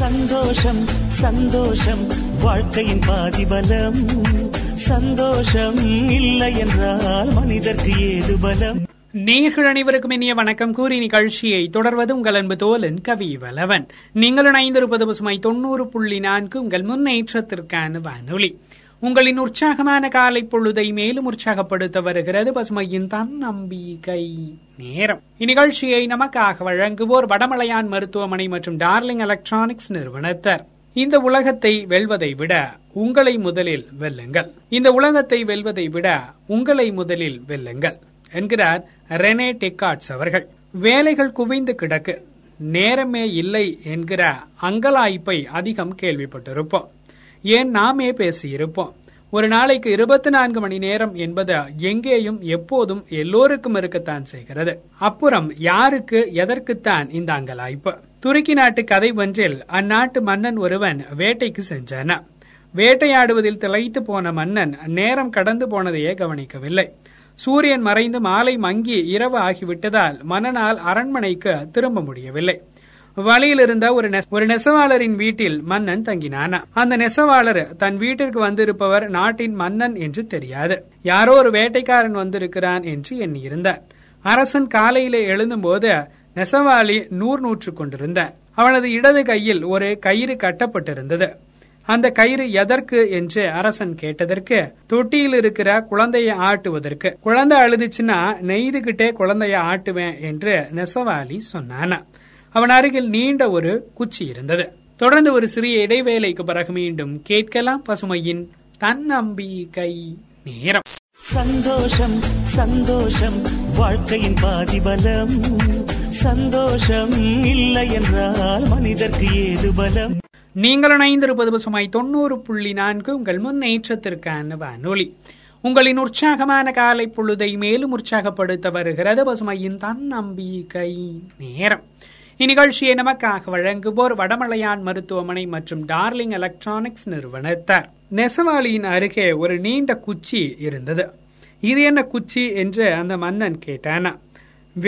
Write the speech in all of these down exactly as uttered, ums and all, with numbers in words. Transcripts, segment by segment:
சந்தோஷம் சந்தோஷம் வாழ்க்கையின் பாதிபலம். சந்தோஷம் இல்லை என்றால் மனிதர்க்கு ஏது பலம். நேயர்கள் அனைவருக்கும் இனிய வணக்கம் கூறி நிகழ்ச்சியை தொடர்வது உங்கள் அன்பு தோலன் கவிவலவன். நீங்கள் இணைந்திருப்பது பசுமை தொண்ணூறு புள்ளி நான்கு உங்கள் முன்னேற்றத்திற்கான வானொலி. உங்களின் உற்சாகமான காலை பொழுதை மேலும் உற்சாகப்படுத்த வருகிறது பசுமையின் தன்னம்பிக்கை நேரம். இந்நிகழ்ச்சியை நமக்காக வழங்குவோர் வடமலையான் மருத்துவமனை மற்றும் டார்லிங் எலக்ட்ரானிக்ஸ் நிறுவனத்தர். இந்த உலகத்தை வெல்வதை விட உங்களை முதலில் வெல்லுங்கள். இந்த உலகத்தை வெல்வதை விட உங்களை முதலில் வெல்லுங்கள் என்கிறார் ரெனே டெக்கார்ட்ஸ் அவர்கள். வேலைகள் குவிந்து கிடக்கு, நேரமே இல்லை என்கிற அங்கலாய்ப்பை அதிகம் கேள்விப்பட்டிருப்போம். ஏன் நாமே பேசியிருப்போம். ஒரு நாளைக்கு இருபத்தி நான்கு மணி நேரம் என்பது எங்கேயும் எப்போதும் எல்லோருக்கும் இருக்கத்தான் செய்கிறது. அப்புறம் யாருக்கு எதற்குத்தான் இந்த அங்கலாய்ப்பு? துருக்கி நாட்டு கதை ஒன்றில் அந்நாட்டு மன்னன் ஒருவன் வேட்டைக்கு சென்றான். வேட்டையாடுவதில் திளைத்து போன மன்னன் நேரம் கடந்து போனதையே கவனிக்கவில்லை. சூரியன் மறைந்து மாலை மங்கி இரவு ஆகிவிட்டதால் மன்னனால் அரண்மனைக்கு திரும்ப முடியவில்லை. வழியில் இருந்த ஒரு ஒரு நெசவாளரின் வீட்டில் மன்னன் தங்கினானா. அந்த நெசவாளர் தன் வீட்டிற்கு வந்திருப்பவர் நாட்டின் மன்னன் என்று தெரியாது. யாரோ ஒரு வேட்டைக்காரன் வந்திருக்கிறான் என்று எண்ணியிருந்தார். அரசன் காலையிலே எழுந்தும் போது நெசவாளி நூறு நூற்று கொண்டிருந்தார். அவனது இடது கையில் ஒரு கயிறு கட்டப்பட்டிருந்தது. அந்த கயிறு எதற்கு என்று அரசன் கேட்டதற்கு, தொட்டியில் இருக்கிற குழந்தைய ஆட்டுவதற்கு, குழந்தை அழுதுச்சுன்னா நெய்துகிட்டே குழந்தைய ஆட்டுவேன் என்று நெசவாளி சொன்னானா. அவன் அருகில் நீண்ட ஒரு குச்சி இருந்தது. தொடர்ந்து ஒரு சிறிய இடைவேளைக்கு பிறகு மீண்டும் கேட்கலாம் பசுமையின் தன்னம்பிக்கை நேரம். சந்தோஷம் சந்தோஷம் வாழ்க்கையின் பாதிபலம். சந்தோஷம் இல்லை என்றால் மனிதர்க்கு ஏது பலம். நீங்கள் இணைந்திருப்பது பசுமை தொண்ணூறு புள்ளி நான்கு உங்கள் முன்னேற்றத்திற்கான வானொலி. உங்களின் உற்சாகமான காலை பொழுதை மேலும் உற்சாகப்படுத்த வருகிறது பசுமையின் தன்னம்பிக்கை நேரம். இந்நிகழ்ச்சியை நமக்காக வழங்குவோர் வடமலையான் மருத்துவமனை மற்றும் டார்லிங் எலக்ட்ரானிக்ஸ் நிறுவனத்தார். நெசவாளியின் அருகே ஒரு நீண்ட குச்சி இருந்தது. இது என்ன குச்சி என்று அந்த மன்னன் கேட்டானா.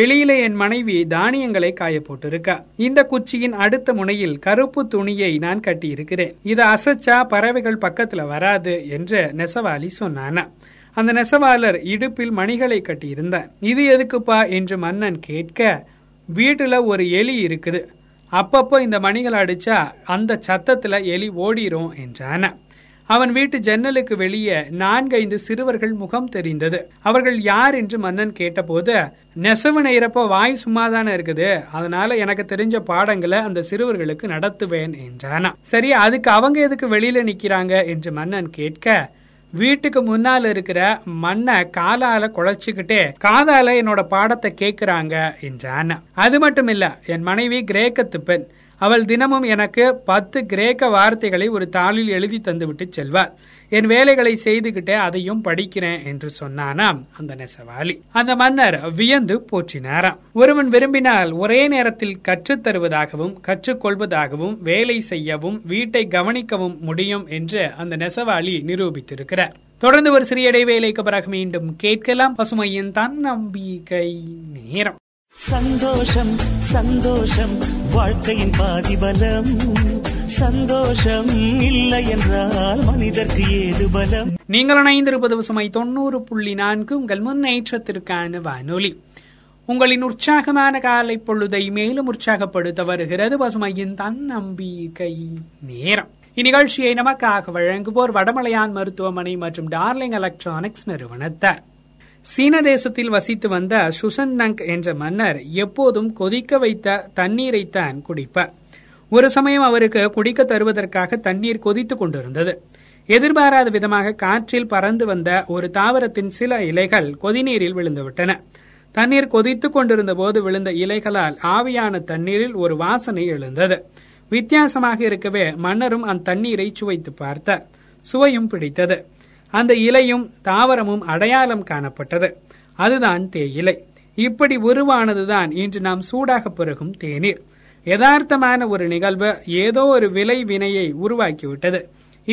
வெளியிலே என் மனைவி தானியங்களை காய போட்டிருக்கா. இந்த குச்சியின் அடுத்த முனையில் கருப்பு துணியை நான் கட்டியிருக்கிறேன். இதை அசைச்சா பறவைகள் பக்கத்துல வராது என்று நெசவாளி சொன்னானா. அந்த நெசவாளர் இடுப்பில் மணிகளை கட்டியிருந்தார். இது எதுக்குப்பா என்று மன்னன் கேட்க, வீட்டுல ஒரு எலி இருக்குது, அப்பப்போ இந்த மணிகள் அடிச்சா அந்த சத்தத்துல எலி ஓடிரும் என்றான. அவன் வீட்டு ஜன்னலுக்கு வெளியே நான்கைந்து சிறுவர்கள் முகம் தெரிந்தது. அவர்கள் யார் என்று மன்னன் கேட்டபோது, நெசவு நெய்யறப்போ வாய் சும்மாதானே இருக்குது, அதனால எனக்கு தெரிஞ்ச பாடங்களை அந்த சிறுவர்களுக்கு நடத்துவேன் என்றானா. சரி, அதுக்கு அவங்க எதுக்கு வெளியில நிக்கிறாங்க என்று மன்னன் கேட்க, வீட்டுக்கு முன்னால் இருக்கிற மண்ணை காலால குழைச்சுக்கிட்டே காதால என்னோட பாடத்தை கேக்குறாங்க என்றான. அது மட்டும் இல்ல, என் மனைவி கிரேக்கத்து பெண், அவள் தினமும் எனக்கு பத்து கிரேக்க வார்த்தைகளை ஒரு தாளில் எழுதி தந்துவிட்டு செல்வாள். என் வேலைகளை செய்துகிட்டே அதையும் படிக்கிறேன் என்று சொன்னானாம் அந்த நெசவாளி. அந்த மன்னர் வியந்து போற்றினாராம். ஒருவன் விரும்பினால் ஒரே நேரத்தில் கற்றுத்தருவதாகவும் கற்றுக்கொள்வதாகவும் வேலை செய்யவும் வீட்டை கவனிக்கவும் முடியும் என்று அந்த நெசவாளி நிரூபித்திருக்கிறார். தொடர்ந்து ஒரு சிறிய இடைவேளைக்கு பிறகு மீண்டும் கேட்கலாம் பசுமையின் தன்னம்பிக்கை நேரம். சந்தோஷம் சந்தோஷம் வாழ்க்கையின் பாதிபலம். சந்தோஷம் இல்லை என்றால் மனிதர்க்கு ஏது பலம். நீங்கள் இணைந்திருப்பது பசுமை தொண்ணூறு புள்ளி நான்கு உங்கள் முன்னேற்றத்திற்கான வானொலி. உங்களின் உற்சாகமான காலை பொழுதை மேலும் உற்சாகப்படுத்த வருகிறது பசுமையின் தன்னம்பிக்கை நேரம். இந்நிகழ்ச்சியை நமக்காக வழங்குவோர் வடமலையான் மருத்துவமனை மற்றும் டார்லிங் எலக்ட்ரானிக்ஸ் நிறுவனத்தார். சீன தேசத்தில் வசித்து வந்த சுசந்த் நங் என்ற மன்னர் எப்போதும் கொதிக்க வைத்த தண்ணீரைத்தான் குடிப்பார். ஒரு சமயம் அவருக்கு குடிக்க தருவதற்காக தண்ணீர் கொதித்துக் கொண்டிருந்தது. எதிர்பாராத விதமாக காற்றில் பறந்து வந்த ஒரு தாவரத்தின் சில இலைகள் கொதிநீரில் விழுந்துவிட்டன. தண்ணீர் கொதித்துக் கொண்டிருந்த போது விழுந்த இலைகளால் ஆவியான தண்ணீரில் ஒரு வாசனை எழுந்தது. வித்தியாசமாக இருக்கவே மன்னரும் அந்த தண்ணீரை சுவைத்து பார்த்தார். சுவையும் பிடித்தது. அந்த இலையும் தாவரமும் அடையாளம் காணப்பட்டது. அதுதான் தேயிலை. இப்படி உருவானதுதான் இன்று நாம் சூடாக பருகும் தேநீர். யதார்த்தமான ஒரு நிகழ்வு ஏதோ ஒரு விலை வினையை உருவாக்கிவிட்டது.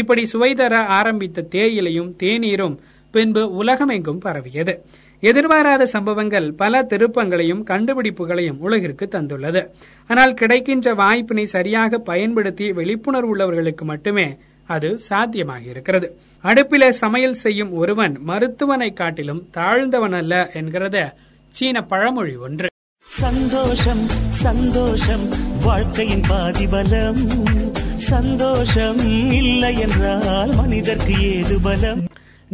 இப்படி சுவை தர ஆரம்பித்த தேயிலையும் தேநீரும் பின்பு உலகமெங்கும் பரவியது. எதிர்பாராத சம்பவங்கள் பல திருப்பங்களையும் கண்டுபிடிப்புகளையும் உலகிற்கு தந்துள்ளது. ஆனால் கிடைக்கின்ற வாய்ப்பினை சரியாக பயன்படுத்தி விழிப்புணர்வு உள்ளவர்களுக்கு மட்டுமே அது சாத்தியமாக இருக்கிறது. அடுப்பில சமையல் செய்யும் ஒருவன் மருத்துவனை காட்டிலும் தாழ்ந்தவன் அல்ல என்கிறத சீன பழமொழி ஒன்று. சந்தோஷம் சந்தோஷம் வாழ்க்கையின் பாதிபலம், சந்தோஷம் இல்லை என்றால் மனிதர்க்கு ஏது பலம்.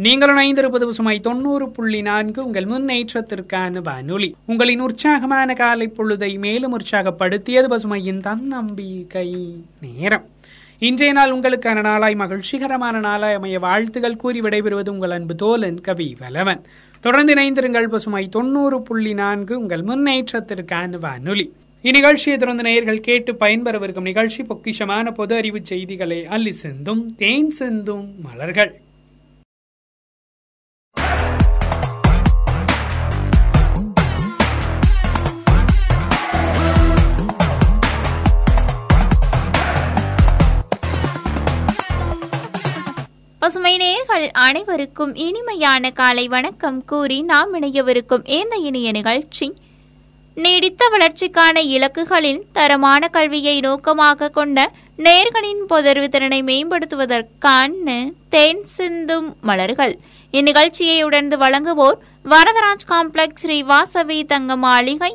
நீங்கள் இணைந்திருப்பது பசுமை தொண்ணூறு புள்ளி நான்கு உங்கள் முன்னேற்றத்திற்கான வானொலி. உங்களின் உற்சாகமான காலை பொழுதை மேலும் உற்சாகப்படுத்தியது பசுமையின் தன்னம்பிக்கை நேரம். இன்றைய நாள் உங்களுக்கான நாளாய் மகிழ்ச்சிகரமான நாளாய் அமைய வாழ்த்துகள் கூறி விடைபெறுவது உங்கள் அன்பு தோலன் கவி வலவன். தொடர்ந்து இணைந்திருங்கள் பசுமை தொண்ணூறு புள்ளி நான்கு உங்கள் முன்னேற்றத்திற்கான வானொலி. இந்நிகழ்ச்சியை தொடர்ந்து நேயர்கள் கேட்டு பயன்பெறவிருக்கும் நிகழ்ச்சி பொக்கிஷமான பொது அறிவு செய்திகளை அள்ளி சிந்தும் தேன் சிந்தும் மலர்கள். பசுமை நேயர்கள் அனைவருக்கும் இனிமையான காலை வணக்கம் கூறி நாம் இணையவிருக்கும் இந்த இனிய நிகழ்ச்சி நீடித்த வளர்ச்சிக்கான இலக்குகளின் தரமான கல்வியை நோக்கமாக கொண்ட நேயர்களின் பொதறிவு திறனை மேம்படுத்துவதற்கான தேன் சிந்தும் மலர்கள். இந்நிகழ்ச்சியை உடந்து வழங்குவோர் வரதராஜ் காம்ப்ளெக்ஸ், ஸ்ரீ வாசவி தங்க மாளிகை,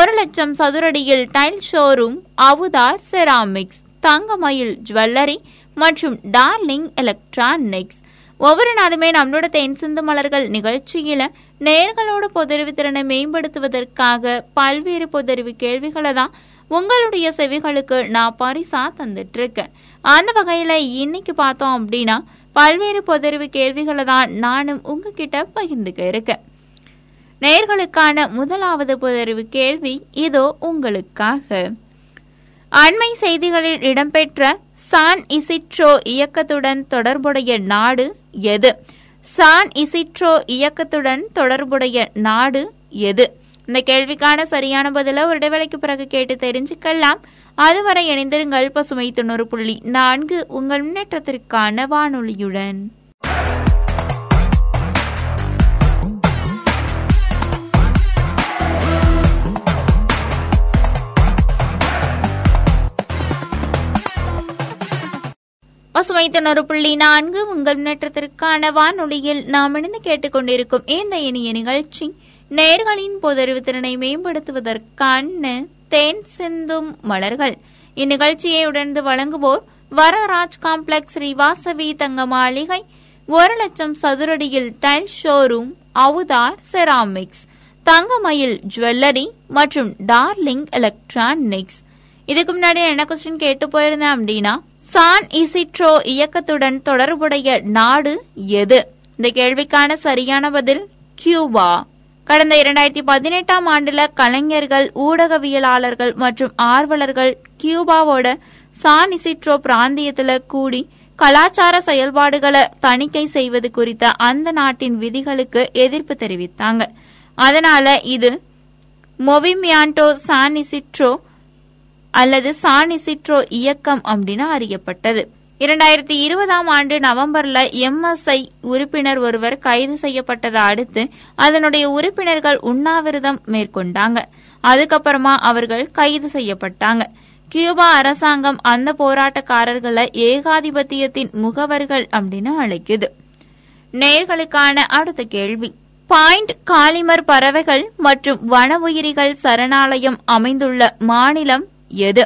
ஒரு லட்சம் சதுரடியில் tile showroom, Avudhar ceramics, Thangamayil jewellery மற்றும் டார்லிங் எலக்ட்ரானிக்ஸ். ஒவ்வொரு நாளுமே நம்மளோட தேன் சிந்து மலர்கள் நிகழ்ச்சியில நேர்களோட பொதறிவு திறனை மேம்படுத்துவதற்காக பல்வேறு பொதறிவு கேள்விகளை தான் உங்களுடைய செவிகளுக்கு நான் பரிசா தந்துட்டு இருக்கேன். அந்த வகையில இன்னைக்கு பார்த்தோம் அப்படின்னா பல்வேறு பொதறிவு கேள்விகளை தான் நானும் உங்ககிட்ட பகிர்ந்துக்க இருக்கேன். நேர்களுக்கான முதலாவது பொதறிவு கேள்வி இதோ உங்களுக்காக. அண்மை செய்திகளில் இடம்பெற்ற சான் இசிட்ரோ இயக்கத்துடன் தொடர்புடைய நாடு எது? சான் இசிட்ரோ இயக்கத்துடன் தொடர்புடைய நாடு எது? இந்த கேள்விக்கான சரியான பதில ஒரு இடைவேளைக்கு பிறகு கேட்டு தெரிஞ்சுக்கலாம். அதுவரை இணைந்திருங்கள் பசுமை தொண்ணூறு புள்ளி நான்கு உங்கள் முன்னேற்றத்திற்கான வானொலியுடன். பசுமை தொண்ணூறு புள்ளி நான்கு உங்கள் முன்னேற்றத்திற்கான வானொலியில் நாம் இணைந்து கேட்டுக்கொண்டிருக்கும் இந்த இனிய நிகழ்ச்சி நேயர்களின் பொதறிவு திறனை மேம்படுத்துவதற்கான தேன் சிந்தும் மலர்கள். இந்நிகழ்ச்சியை உடந்து வழங்குவோர் வரராஜ் காம்ப்ளெக்ஸ், ஸ்ரீ வாசவி தங்க மாளிகை, ஒரு லட்சம் சதுரடியில் tile showroom, Avudhar ceramics, Thangamayil jewellery மற்றும் டார்லிங் எலக்ட்ரானிக்ஸ். இதுக்கு முன்னாடி என்ன கொஸ்டின் கேட்டு போயிருந்தேன் அப்படின்னா சான் இசிட்ரோ இயக்கத்துடன் தொடர்புடைய நாடு எது? இந்த கேள்விக்கான சரியான பதில் கியூபா. கடந்த இரண்டாயிரத்தி பதினெட்டாம் ஆண்டுல கலைஞர்கள், ஊடகவியலாளர்கள் மற்றும் ஆர்வலர்கள் கியூபாவோட சான் இசிட்ரோ பிராந்தியத்துல கூடி கலாச்சார செயல்பாடுகளை தணிக்கை செய்வது குறித்த அந்த நாட்டின் விதிகளுக்கு எதிர்ப்பு தெரிவித்தாங்க. அதனால இது மொவிமியாண்டோ சான் இசிட்ரோ அல்லது சான் இசிட்ரோ இயக்கம் அப்படின்னு அறியப்பட்டது. இரண்டாயிரத்தி இருபதாம் ஆண்டு நவம்பர்ல எம்எஸ்ஐ உறுப்பினர் ஒருவர் கைது செய்யப்பட்டதை அடுத்து அதனுடைய உறுப்பினர்கள் உண்ணாவிரதம் மேற்கொண்டாங்க. அதுக்கப்புறமா அவர்கள் கைது செய்யப்பட்டாங்க. கியூபா அரசாங்கம் அந்த போராட்டக்காரர்களை ஏகாதிபத்தியத்தின் முகவர்கள் அப்படின்னு அழைக்குது. நேயர்களுக்கான அடுத்த கேள்வி. பாயிண்ட் காலிமர் பறவைகள் மற்றும் வன உயிரிகள் சரணாலயம் அமைந்துள்ள மாநிலம் எது?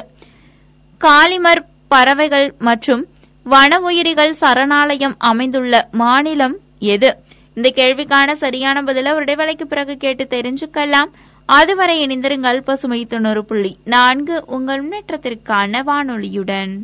காலிமர் பறவைகள் மற்றும் வன உயிரிகள் சரணாலயம் அமைந்துள்ள மாநிலம் எது? இந்த கேள்விக்கான சரியான பதில ஒரு இடைவேளைக்கு பிறகு கேட்டு தெரிஞ்சுக்கலாம். அதுவரை இணைந்திருங்கள் பசுமை தொண்ணூறு புள்ளி நான்கு உங்கள் முன்னேற்றத்திற்கான வானொலியுடன்.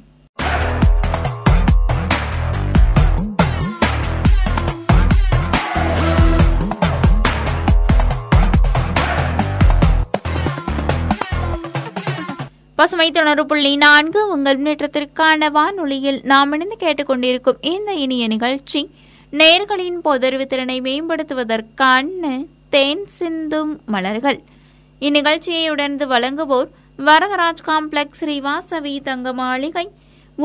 பசுமை தொண்ணூறு புள்ளி நான்கு உங்கள் முன்னேற்றத்திற்கான வானொலியில் நாம் இணைந்து கேட்டுக்கொண்டிருக்கும் இந்த இனிய நிகழ்ச்சி நேயர்களின் பொதறிவு திறனை மேம்படுத்துவதற்கான தேன் சிந்தும் மலர்கள். இந்நிகழ்ச்சியை உடந்து வழங்குவோர் வரதராஜ் காம்ப்ளெக்ஸ், ஸ்ரீ வாசவி தங்க மாளிகை,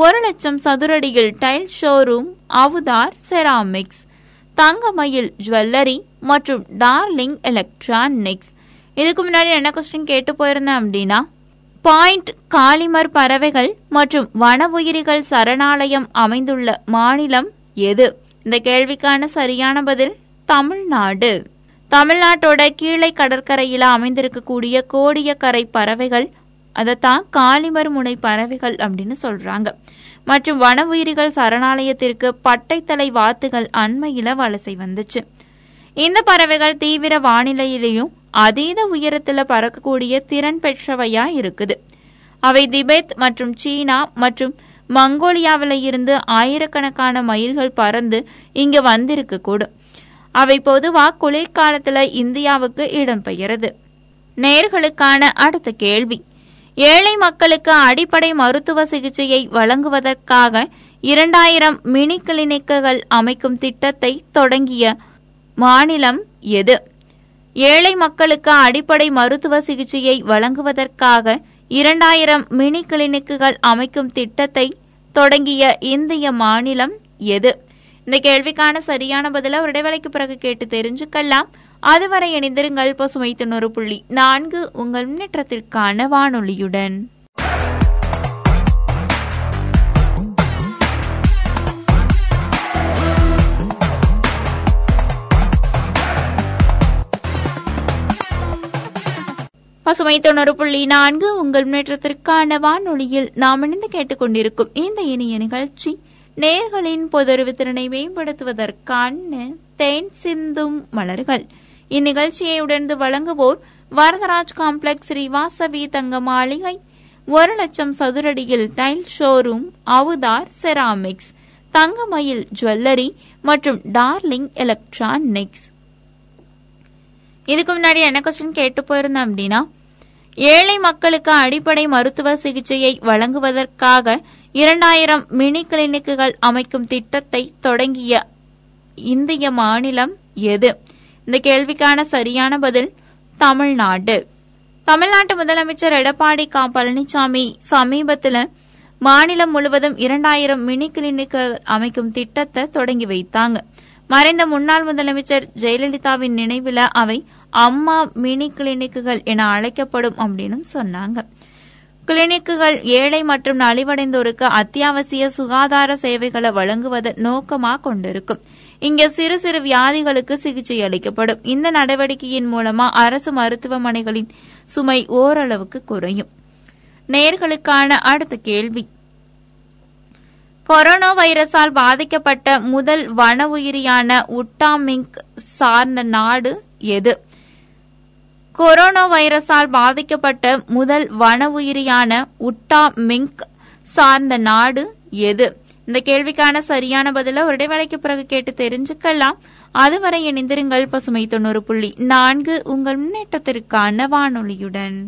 ஒரு லட்சம் சதுரடியில் tile showroom, Avudhar ceramics, Thangamayil jewellery மற்றும் டார்லிங் எலக்ட்ரானிக்ஸ். இதுக்கு முன்னாடி என்ன கொஸ்டின் கேட்டு போயிருந்தேன் அப்படின்னா, பாயிண்ட் காலிமர் பறவைகள் மற்றும் வன உயிரிகள் சரணாலயம் அமைந்துள்ள மாநிலம் எது? இந்த கேள்விக்கான சரியான பதில் தமிழ்நாடு. தமிழ்நாட்டோட கீழே கடற்கரையில அமைந்திருக்கக்கூடிய கோடியக்கரை பறவைகள், அதைத்தான் காலிமர் முனை பறவைகள் அப்படின்னு சொல்றாங்க. மற்றும் வன உயிரிகள் சரணாலயத்திற்கு பட்டைத்தலை வாத்துகள் அண்மையில வலசை வந்துச்சு. இந்த பறவைகள் தீவிர வானிலையிலையும் அதீத உயரத்துல பறக்கக்கூடிய திறன் பெற்றவையா இருக்குது. அவை திபெத் மற்றும் சீனா மற்றும் மங்கோலியாவில இருந்து ஆயிரக்கணக்கான மயில்கள் பறந்து இங்க வந்திருக்க கூடும். அவை பொதுவா குளிர்காலத்துல இந்தியாவுக்கு இடம்பெயருது. நேயர்களுக்கான அடுத்த கேள்வி, ஏழை மக்களுக்கு அடிப்படை மருத்துவ சிகிச்சையை வழங்குவதற்காக இரண்டாயிரம் மினி கிளினிக்குகள் அமைக்கும் திட்டத்தை தொடங்கிய மாநிலம் எது? ஏழை மக்களுக்கு அடிப்படை மருத்துவ சிகிச்சையை வழங்குவதற்காக இரண்டாயிரம் மினி கிளினிக்குகள் அமைக்கும் திட்டத்தை தொடங்கிய இந்திய மாநிலம் எது? இந்த கேள்விக்கான சரியான பதிலை ஒரு இடைவெளிக்கு பிறகு கேட்டு தெரிஞ்சுக்கலாம். அதுவரை இணைந்திருங்கள் பசுமை தொண்ணூறு புள்ளி நான்கு உங்கள் முன்னேற்றத்திற்கான வானொலியுடன். பசுமை தொண்ணூறு புள்ளி நான்கு உங்கள் முன்னேற்றத்திற்கான வானொலியில் நாம் இணைந்து கேட்டுக்கொண்டிருக்கும் இந்த இனிய நிகழ்ச்சி நேயர்களின் பொதறிவு திறனை மேம்படுத்துவதற்கான தேன் சிந்தும் மலர்கள். இந்நிகழ்ச்சியை உடர்ந்து வழங்குவோர் வரதராஜ் காம்ப்ளெக்ஸ், ஸ்ரீவாசவி தங்க மாளிகை, ஒரு லட்சம் சதுரடியில் tile showroom, Avudhar ceramics, Thangamayil jewellery மற்றும் டார்லிங் எலக்ட்ரானிக்ஸ். இதுக்கு முன்னாடி என்ன கொஸ்டின் கேட்டு போயிருந்தேன் அப்படின்னா, ஏழை மக்களுக்கு அடிப்படை மருத்துவ சிகிச்சையை வழங்குவதற்காக இரண்டாயிரம் மினி கிளினிக்குகள் அமைக்கும் திட்டத்தை தொடங்கிய இந்திய மாநிலம் எது? இந்த கேள்விக்கான சரியான பதில் தமிழ்நாடு. தமிழ்நாட்டு முதலமைச்சர் எடப்பாடி கா பழனிசாமி சமீபத்தில் மாநிலம் முழுவதும் இரண்டாயிரம் மினி கிளினிக்குகள் அமைக்கும் திட்டத்தை தொடங்கி வைத்தாங்க. மறைந்த முன்னாள் முதலமைச்சர் ஜெயலலிதாவின் நினைவில் அவை அம்மா மினி கிளினிக்குகள் என அழைக்கப்படும் அப்படின்னு சொன்னாங்க. கிளினிக்குகள் ஏழை மற்றும் நலிவடைந்தோருக்கு அத்தியாவசிய சுகாதார சேவைகளை வழங்குவதை நோக்கமாக கொண்டிருக்கும். இங்கே சிறு சிறு வியாதிகளுக்கு சிகிச்சை அளிக்கப்படும். இந்த நடவடிக்கையின் மூலமா அரசு மருத்துவமனைகளின் சுமை ஓரளவுக்கு குறையும். நேயர்களுக்கான அடுத்த கேள்வி, கொரோனா வைரஸால் பாதிக்கப்பட்ட முதல் வன உயிரியான உட்டாமிங்க் சார்ந்த நாடு எது? கொரோனா வைரஸால் பாதிக்கப்பட்ட முதல் வன உயிரியான உட்டாமிங்க் சார்ந்த நாடு எது? இந்த கேள்விக்கான சரியான பதிலை ஒரு இடைவேளைக்கு பிறகு கேட்டு தெரிஞ்சுக்கலாம். அதுவரை இணைந்திருங்கள் பசுமை தொண்ணூறு புள்ளி நான்கு உங்கள் முன்னேற்றத்திற்கான வானொலியுடன்.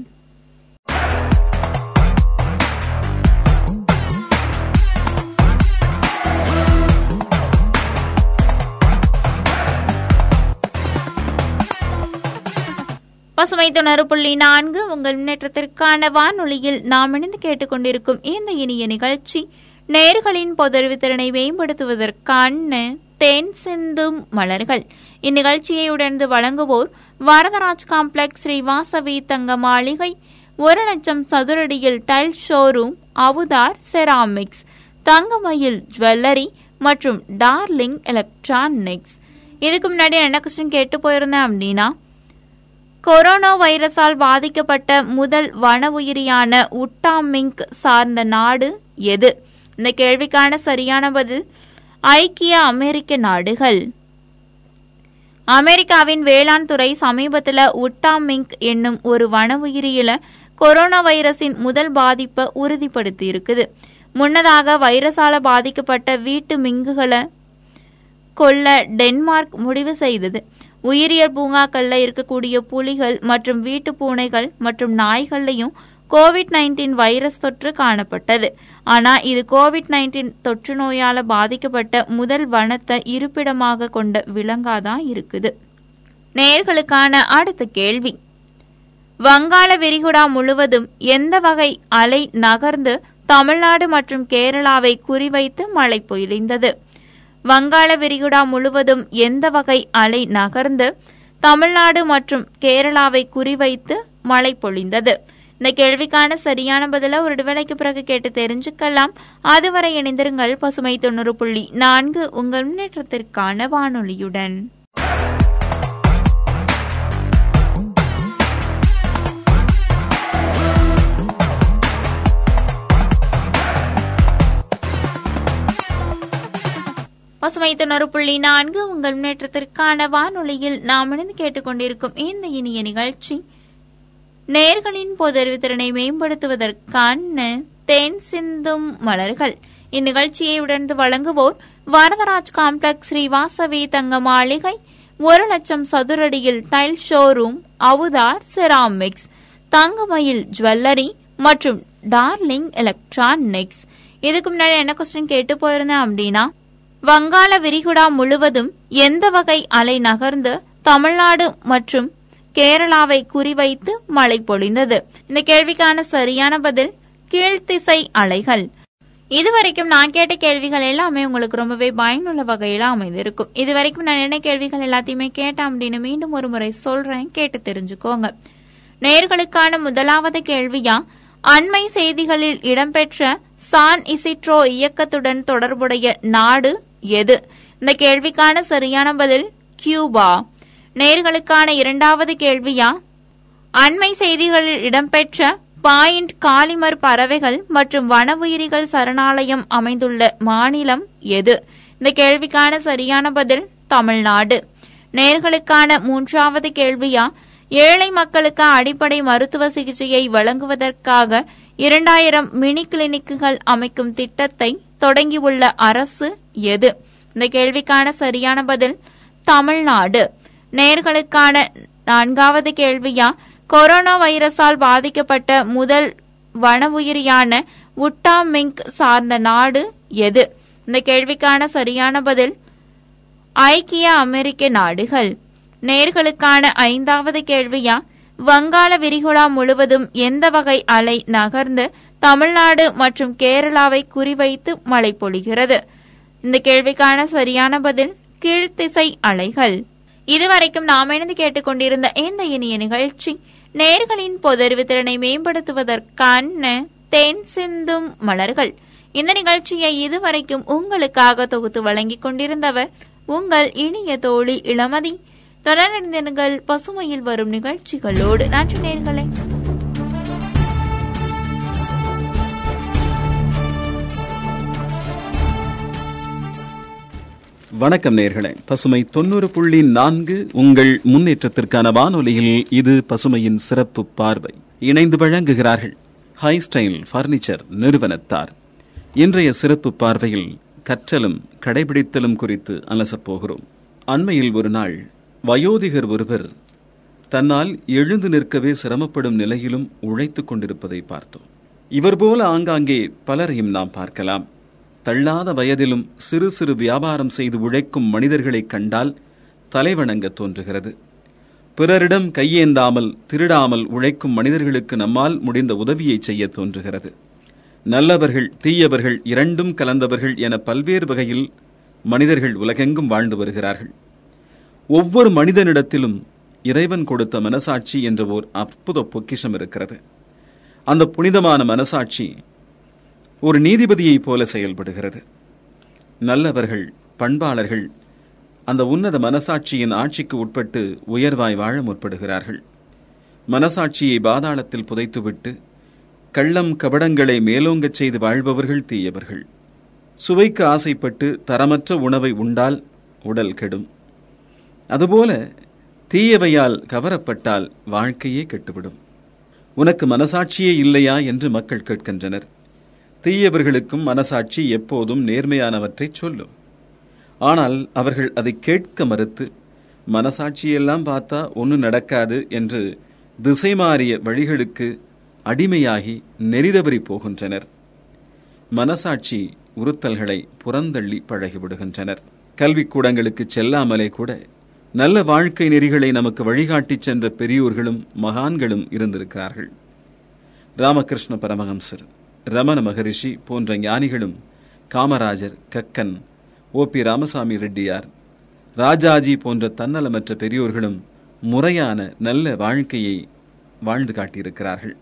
பசுமை தொண்ணூறு புள்ளி நான்கு உங்கள் முன்னேற்றத்திற்கான வானொலியில் நாம் இணைந்து கேட்டுக்கொண்டிருக்கும் இந்த இனிய நிகழ்ச்சி நேயர்களின் பொதறிவு திறனை மேம்படுத்துவதற்கான தேன் சிந்தும் மலர்கள். இந்நிகழ்ச்சியை உடர்ந்து வழங்குவோர் வரதராஜ் காம்ப்ளெக்ஸ், ஸ்ரீவாசவி தங்க மாளிகை, ஒரு லட்சம் சதுரடியில் tile showroom, Avudhar ceramics, Thangamayil jewellery மற்றும் டார்லிங் எலக்ட்ரானிக்ஸ். இதுக்கு முன்னாடி என்ன கொஸ்டின் கேட்டு போயிருந்தேன் அப்படின்னா, கொரோனா வைரஸால் பாதிக்கப்பட்ட முதல் வன உயிரியான உட்டாமிங்க் சார்ந்த நாடு எது? இந்த கேள்விக்கான சரியான பதில் ஐக்கிய அமெரிக்க நாடுகள். அமெரிக்காவின் வேளாண் துறை சமீபத்தில் உட்டாமிங்க் என்னும் ஒரு வன உயிரியில கொரோனா வைரஸின் முதல் பாதிப்பை உறுதிப்படுத்தி இருக்குது. முன்னதாக வைரஸால பாதிக்கப்பட்ட வீட்டு மிங்குகளை கொல்ல டென்மார்க் முடிவு செய்தது. உயிரியல் பூங்காக்கள்ல இருக்கக்கூடிய புலிகள் மற்றும் வீட்டு பூனைகள் மற்றும் நாய்கள்லையும் கோவிட் நைன்டீன் வைரஸ் தொற்று காணப்பட்டது. ஆனா இது கோவிட் நைன்டீன் தொற்று நோயால பாதிக்கப்பட்ட முதல் வனத்தை இருப்பிடமாக கொண்ட விலங்காதான் இருக்குது. நேயர்களுக்கான அடுத்த கேள்வி, வங்காள விரிகுடா முழுவதும் எந்த வகை அலை நகர்ந்து தமிழ்நாடு மற்றும் கேரளாவை குறிவைத்து மழை பொழிந்தது? வங்காள விரிகுடா முழுவதும் எந்த வகை அலை நகர்ந்து தமிழ்நாடு மற்றும் கேரளாவை குறிவைத்து மழை பொழிந்தது? இந்த கேள்விக்கான சரியான பதிலை ஒரு விடைக்கு பிறகு கேட்டு தெரிஞ்சுக்கலாம். அதுவரை இணைந்திருங்கள் பசுமை தொண்ணூறு புள்ளி நான்கு உங்கள் முன்னேற்றத்திற்கான வானொலியுடன். பசுமை தொண்ணூறு புள்ளி நான்கு உங்கள் முன்னேற்றத்திற்கான வானொலியில் நாம் இணைந்து கேட்டுக்கொண்டிருக்கும் இந்த இனிய நிகழ்ச்சி நேயர்களின் பொதறிவு திறனை மேம்படுத்துவதற்கான தேன் சிந்தும் மலர்கள். இந்நிகழ்ச்சியை உடனே வழங்குவோர் வரதராஜ் காம்ப்ளெக்ஸ் ஸ்ரீ வாசவி தங்க மாளிகை, ஒரு லட்சம் சதுரடியில் tile showroom, Avudhar ceramics, Thangamayil jewellery மற்றும் டார்லிங் எலக்ட்ரானிக்ஸ். இதுக்கு முன்னாடி என்ன கொஸ்டின் கேட்டு போயிருந்தேன் அப்படின்னா, வங்காள விரிகுடா முழுவதும் எந்த வகை அலை நகர்ந்து தமிழ்நாடு மற்றும் கேரளாவை குறிவைத்து மழை பொழிந்தது? இந்த கேள்விக்கான சரியான பதில் கீழ்த்திசை அலைகள். இதுவரைக்கும் நான் கேட்ட கேள்விகள் எல்லாமே உங்களுக்கு ரொம்பவே பயனுள்ள வகையில அமைந்திருக்கும். இதுவரைக்கும் நான் என்ன கேள்விகள் எல்லாத்தையுமே கேட்டேன் அப்படின்னு மீண்டும் ஒரு முறை சொல்றேன், கேட்டு தெரிஞ்சுக்கோங்க. நேயர்களுக்கான முதலாவது கேள்வியா, அண்மை செய்திகளில் இடம்பெற்ற சான் இசிட்ரோ இயக்கத்துடன் தொடர்புடைய நாடு எது? இந்த கேள்விக்கான சரியான பதில் கியூபா. நேயர்களுக்கான இரண்டாவது கேள்வியா, அண்மை செய்திகளில் இடம்பெற்ற பாயிண்ட் காலிமர் பறவைகள் மற்றும் வன உயிரிகள் சரணாலயம் அமைந்துள்ள மாநிலம் எது? இந்த கேள்விக்கான சரியான பதில் தமிழ்நாடு. நேயர்களுக்கான மூன்றாவது கேள்வியா, ஏழை மக்களுக்கு அடிப்படை மருத்துவ சிகிச்சையை வழங்குவதற்காக இரண்டாயிரம் மினி கிளினிக்குகள் அமைக்கும் திட்டத்தை தொடங்கியுள்ள அரசு எது? இந்த கேள்விக்கான சரியான பதில் தமிழ்நாடு. நேயர்களுக்கான நான்காவது கேள்வியா, கொரோனா வைரஸால் பாதிக்கப்பட்ட முதல் வன உயிரியான உட்டா மிங்க் சார்ந்த நாடு எது? இந்த கேள்விக்கான சரியான பதில் ஐக்கிய அமெரிக்க நாடுகள். நேயர்களுக்கான ஐந்தாவது கேள்வியா, வங்காள விரிகுடா முழுவதும் எந்த வகை அலை நகர்ந்து தமிழ்நாடு மற்றும் கேரளாவை குறிவைத்து மழை பொழிகிறது? இந்த கேள்விக்கான சரியான பதில் கீழ்த்திசை அலைகள். இதுவரைக்கும் நாம் இணைந்து கேட்டுக்கொண்டிருந்த இந்த இனிய நிகழ்ச்சி நேயர்களின் பொதறிவு திறனை மேம்படுத்துவதற்கான தேன் சிந்தும் மலர்கள். இந்த நிகழ்ச்சியை இதுவரைக்கும் உங்களுக்காக தொகுத்து வழங்கிக் கொண்டிருந்தவர் உங்கள் இனிய தோழி இளமதி. தொடர்ந்திருங்கள் பசுமையில் வரும் நிகழ்ச்சிகளோடு. நன்றி நேயர்களே. வணக்கம் நேயர்களே. பசுமை தொண்ணூறு புள்ளி நான்கு உங்கள் முன்னேற்றத்திற்கான வானொலியில் இது பசுமையின் சிறப்பு பார்வை. இணைந்து வழங்குகிறார்கள் ஹை ஸ்டைல் பர்னிச்சர் நிறுவனத்தார். இன்றைய சிறப்பு பார்வையில் கற்றலும் கடைபிடித்தலும் குறித்து அலசப்போகிறோம். அண்மையில் ஒரு நாள் வயோதிகர் ஒருவர் தன்னால் எழுந்து நிற்கவே சிரமப்படும் நிலையிலும் உழைத்து கொண்டிருப்பதை பார்த்தோம். இவர் போல ஆங்காங்கே பலரையும் நாம் பார்க்கலாம். தள்ளாத வயதிலும் சிறு சிறு வியாபாரம் செய்து உழைக்கும் மனிதர்களை கண்டால் தலைவணங்க தோன்றுகிறது. பிறரிடம் கையேந்தாமல் திருடாமல் உழைக்கும் மனிதர்களுக்கு நம்மால் முடிந்த உதவியை செய்ய தோன்றுகிறது. நல்லவர்கள் தீயவர்கள் இரண்டும் கலந்தவர்கள் என பல்வேறு வகையில் மனிதர்கள் உலகெங்கும் வாழ்ந்து வருகிறார்கள். ஒவ்வொரு மனிதனிடத்திலும் இறைவன் கொடுத்த மனசாட்சி என்ற ஓர் அற்புத பொக்கிஷம் இருக்கிறது. அந்த புனிதமான மனசாட்சி ஒரு நீதிபதியைப் போல செயல்படுகிறது. நல்லவர்கள் பண்பாளர்கள் அந்த உன்னத மனசாட்சியின் ஆட்சிக்கு உட்பட்டு உயர்வாய் வாழ முற்படுகிறார்கள். மனசாட்சியை பாதாளத்தில் புதைத்துவிட்டு கள்ளம் கபடங்களை மேலோங்கச் செய்து வாழ்பவர்கள் தீயவர்கள். சுவைக்கு ஆசைப்பட்டு தரமற்ற உணவை உண்டால் உடல் கெடும். அதுபோல தீயவையால் கவரப்பட்டால் வாழ்க்கையே கெட்டுவிடும். உனக்கு மனசாட்சியே இல்லையா என்று மக்கள் கேட்கின்றனர். தீயவர்களுக்கும் மனசாட்சி எப்போதும் நேர்மையானவற்றை சொல்லும். ஆனால் அவர்கள் அதை கேட்க மறுத்து மனசாட்சியெல்லாம் பார்த்தா ஒன்றும் நடக்காது என்று திசை மாறிய வழிகளுக்கு அடிமையாகி நெறிதவறி போகின்றனர். மனசாட்சி உறுத்தல்களை புறந்தள்ளி பழகிவிடுகின்றனர். கல்விக்கூடங்களுக்கு செல்லாமலே கூட நல்ல வாழ்க்கை நெறிகளை நமக்கு வழிகாட்டி சென்ற பெரியோர்களும் மகான்களும் இருந்திருக்கிறார்கள். ராமகிருஷ்ண பரமஹம்சர், ரமண மகரிஷி போன்ற ஞானிகளும், காமராஜர், கக்கன், ஓ பி ராமசாமி ரெட்டியார், ராஜாஜி போன்ற தன்னலமற்ற பெரியோர்களும் முறையான நல்ல வாழ்க்கையை வாழ்ந்து காட்டியிருக்கிறார்கள்.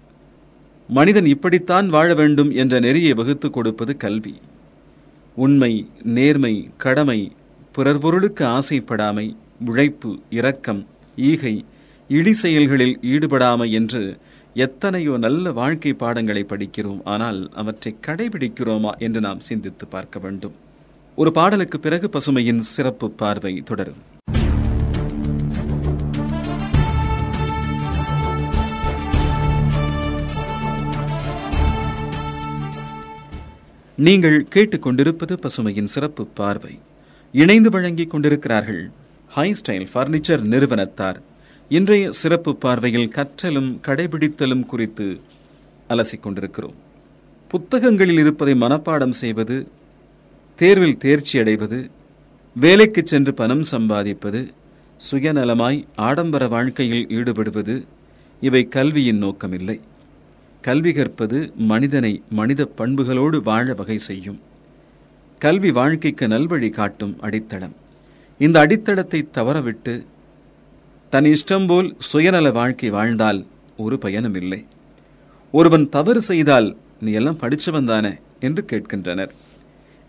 மனிதன் இப்படித்தான் வாழ வேண்டும் என்ற நெறியை வகுத்து கொடுப்பது கல்வி. உண்மை, நேர்மை, கடமை, பிறர் பொருளுக்கு ஆசைப்படாமை, உழைப்பு, இரக்கம், ஈகை, இழி செயல்களில் ஈடுபடாமை என்று எத்தனையோ நல்ல வாழ்க்கை பாடங்களை படிக்கிறோம். ஆனால் அவற்றை கடைபிடிக்கிறோமா என்று நாம் சிந்தித்து பார்க்க வேண்டும். ஒரு பாடலுக்கு பிறகு பசுமையின் சிறப்பு பார்வை தொடரும். நீங்கள் கேட்டுக்கொண்டிருப்பது பசுமையின் சிறப்பு பார்வை. இணைந்து வழங்கிக் கொண்டிருக்கிறார்கள் ஹை ஸ்டைல் பர்னிச்சர் நிறுவனத்தார். இன்றைய சிறப்பு பார்வையில் கற்றலும் கடைபிடித்தலும் குறித்து அலசிக் கொண்டிருக்கிறோம். புத்தகங்களில் இருப்பதை மனப்பாடம் செய்வது, தேர்வில் தேர்ச்சி அடைவது, வேலைக்கு சென்று பணம் சம்பாதிப்பது, சுயநலமாய் ஆடம்பர வாழ்க்கையில் ஈடுபடுவது இவை கல்வியின் நோக்கமில்லை. கல்வி கற்பது மனிதனை மனித பண்புகளோடு வாழ வகை செய்யும். கல்வி வாழ்க்கைக்கு நல்வழி காட்டும் அடித்தளம். இந்த அடித்தளத்தை தவறவிட்டு தன் இஷ்டம்போல் சுயநல வாழ்க்கை வாழ்ந்தால் ஒரு பயனும் இல்லை. ஒருவன் தவறு செய்தால் நீ எல்லாம் படித்தவன் தானே என்று கேட்கின்றனர்.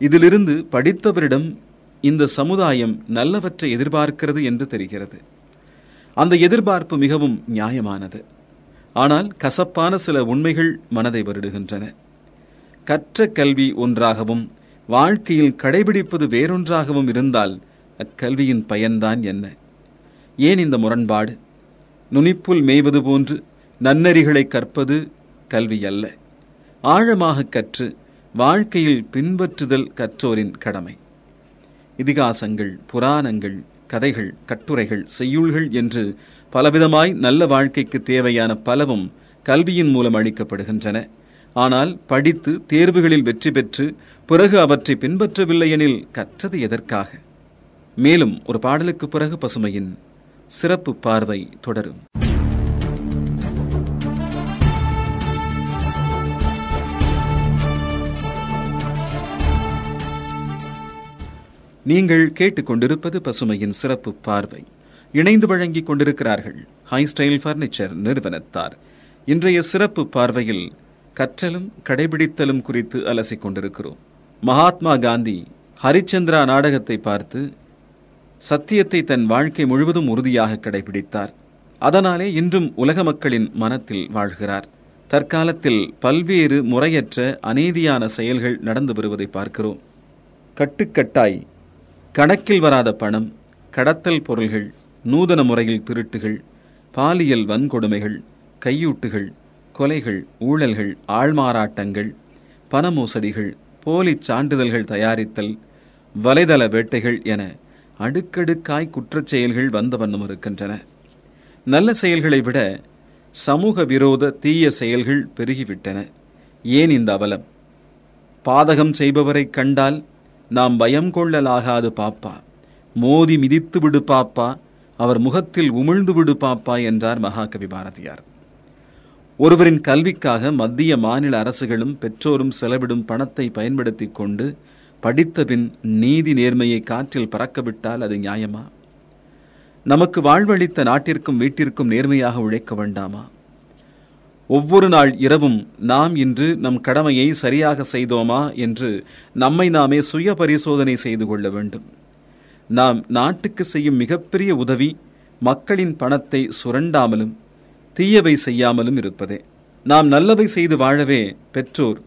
இதிலிருந்து படித்தவரிடம் இந்த சமுதாயம் நல்லவற்றை எதிர்பார்க்கிறது என்று தெரிகிறது. அந்த எதிர்பார்ப்பு மிகவும் நியாயமானது. ஆனால் கசப்பான சில உண்மைகள் மனதை வருடுகின்றன. கற்ற கல்வி ஒன்றாகவும் வாழ்க்கையில் கடைபிடிப்பது வேறொன்றாகவும் இருந்தால் அக்கல்வியின் பயன்தான் என்ன? ஏன் இந்த முரண்பாடு? நுனிப்புல் மேய்வது போன்று நன்னறிகளை கற்பது கல்வி அல்ல. ஆழமாக கற்று வாழ்க்கையில் பின்பற்றுதல் கற்றோரின் கடமை. இதிகாசங்கள், புராணங்கள், கதைகள், கட்டுரைகள், செய்யுள்கள் என்று பலவிதமாய் நல்ல வாழ்க்கைக்கு தேவையான பலவும் கல்வியின் மூலம் அளிக்கப்படுகின்றன. ஆனால் படித்து தேர்வுகளில் வெற்றி பெற்று பிறகு அவற்றை பின்பற்றவில்லையெனில் கற்றது எதற்காக? மேலும் ஒரு பாடலுக்கு பிறகு பசுமையின் சிறப்பு பார்வை தொடரும். நீங்கள் கேட்டுக்கொண்டிருப்பது பசுமையின் சிறப்பு பார்வை. இணைந்து வழங்கிக் கொண்டிருக்கிறார்கள் ஹை ஸ்டைல் பர்னிச்சர் நிறுவனத்தார். இன்றைய சிறப்பு பார்வையில் கற்றலும் கடைபிடித்தலும் குறித்து அலசிக் கொண்டிருக்கிறோம். மகாத்மா காந்தி ஹரிச்சந்திரா நாடகத்தை பார்த்து சத்தியத்தை தன் வாழ்க்கை முழுவதும் உறுதியாக கடைபிடித்தார். அதனாலே இன்றும் உலக மக்களின் மனத்தில் வாழ்கிறார். தற்காலத்தில் பல்வேறு முறையற்ற அநீதியான செயல்கள் நடந்து வருவதை பார்க்கிறோம். கட்டுக்கட்டாய் கணக்கில் வராத பணம், கடத்தல் பொருள்கள், நூதன முறையில் திருட்டுகள், பாலியல் வன்கொடுமைகள், கையூட்டுகள், கொலைகள், ஊழல்கள், ஆள்மாறாட்டங்கள், பண மோசடிகள், போலி சான்றிதழ்கள் தயாரித்தல், வலைதள வேட்டைகள் என அடுக்கடுக்காய் குற்றச் செயல்கள் வந்த வண்ணம் இருக்கின்றன. நல்ல செயல்களை விட சமூக விரோத தீய செயல்கள் பெருகிவிட்டன. ஏன் இந்த அவலம்? பாதகம் செய்பவரை கண்டால் நாம் பயம் கொள்ளலாகாது பாப்பா, மோதி மிதித்து விடு பாப்பா, அவர் முகத்தில் உமிழ்ந்து விடு பாப்பா என்றார் மகாகவி பாரதியார். ஒருவரின் கல்விக்காக மத்திய மாநில அரசுகளும் பெற்றோரும் செலவிடும் பணத்தை பயன்படுத்தி கொண்டு படித்த பின் நீதி நேர்மையை காற்றில் பறக்கவிட்டால் அது நியாயமா? நமக்கு வாழ்வளித்த நாட்டிற்கும் வீட்டிற்கும் நேர்மையாக உழைக்க வேண்டாமா? ஒவ்வொரு நாள் இரவும் நாம் இன்று நம் கடமையை சரியாக செய்தோமா என்று நம்மை நாமே சுய பரிசோதனை செய்து கொள்ள வேண்டும். நாம் நாட்டுக்கு செய்யும் மிகப்பெரிய உதவி மக்களின் பணத்தை சுரண்டாமலும் தீயவை செய்யாமலும் இருப்பதே. நாம் நல்லவை செய்து வாழவே பெற்றோர்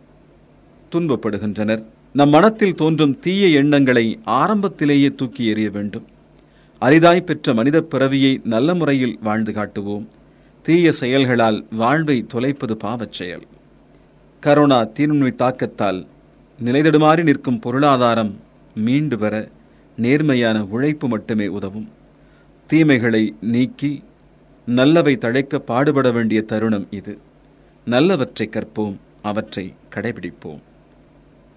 துன்பப்படுகின்றனர். நம் மனத்தில் தோன்றும் தீய எண்ணங்களை ஆரம்பத்திலேயே தூக்கி எறிய வேண்டும். அரிதாய் பெற்ற மனித பிறவியை நல்ல முறையில் வாழ்ந்து காட்டுவோம். தீய செயல்களால் வாழ்வை தொலைப்பது பாவச் செயல். கரோனா தீநுண்மி தாக்கத்தால் நிலைதடுமாறி நிற்கும் பொருளாதாரம் மீண்டு வர நேர்மையான உழைப்பு மட்டுமே உதவும். தீமைகளை நீக்கி நல்லவை தழைக்க பாடுபட வேண்டிய தருணம் இது. நல்லவற்றை கற்போம், அவற்றை கடைபிடிப்போம்.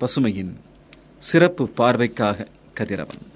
பசுமையின் சிறப்பு பார்வைக்காக கதிரவன்.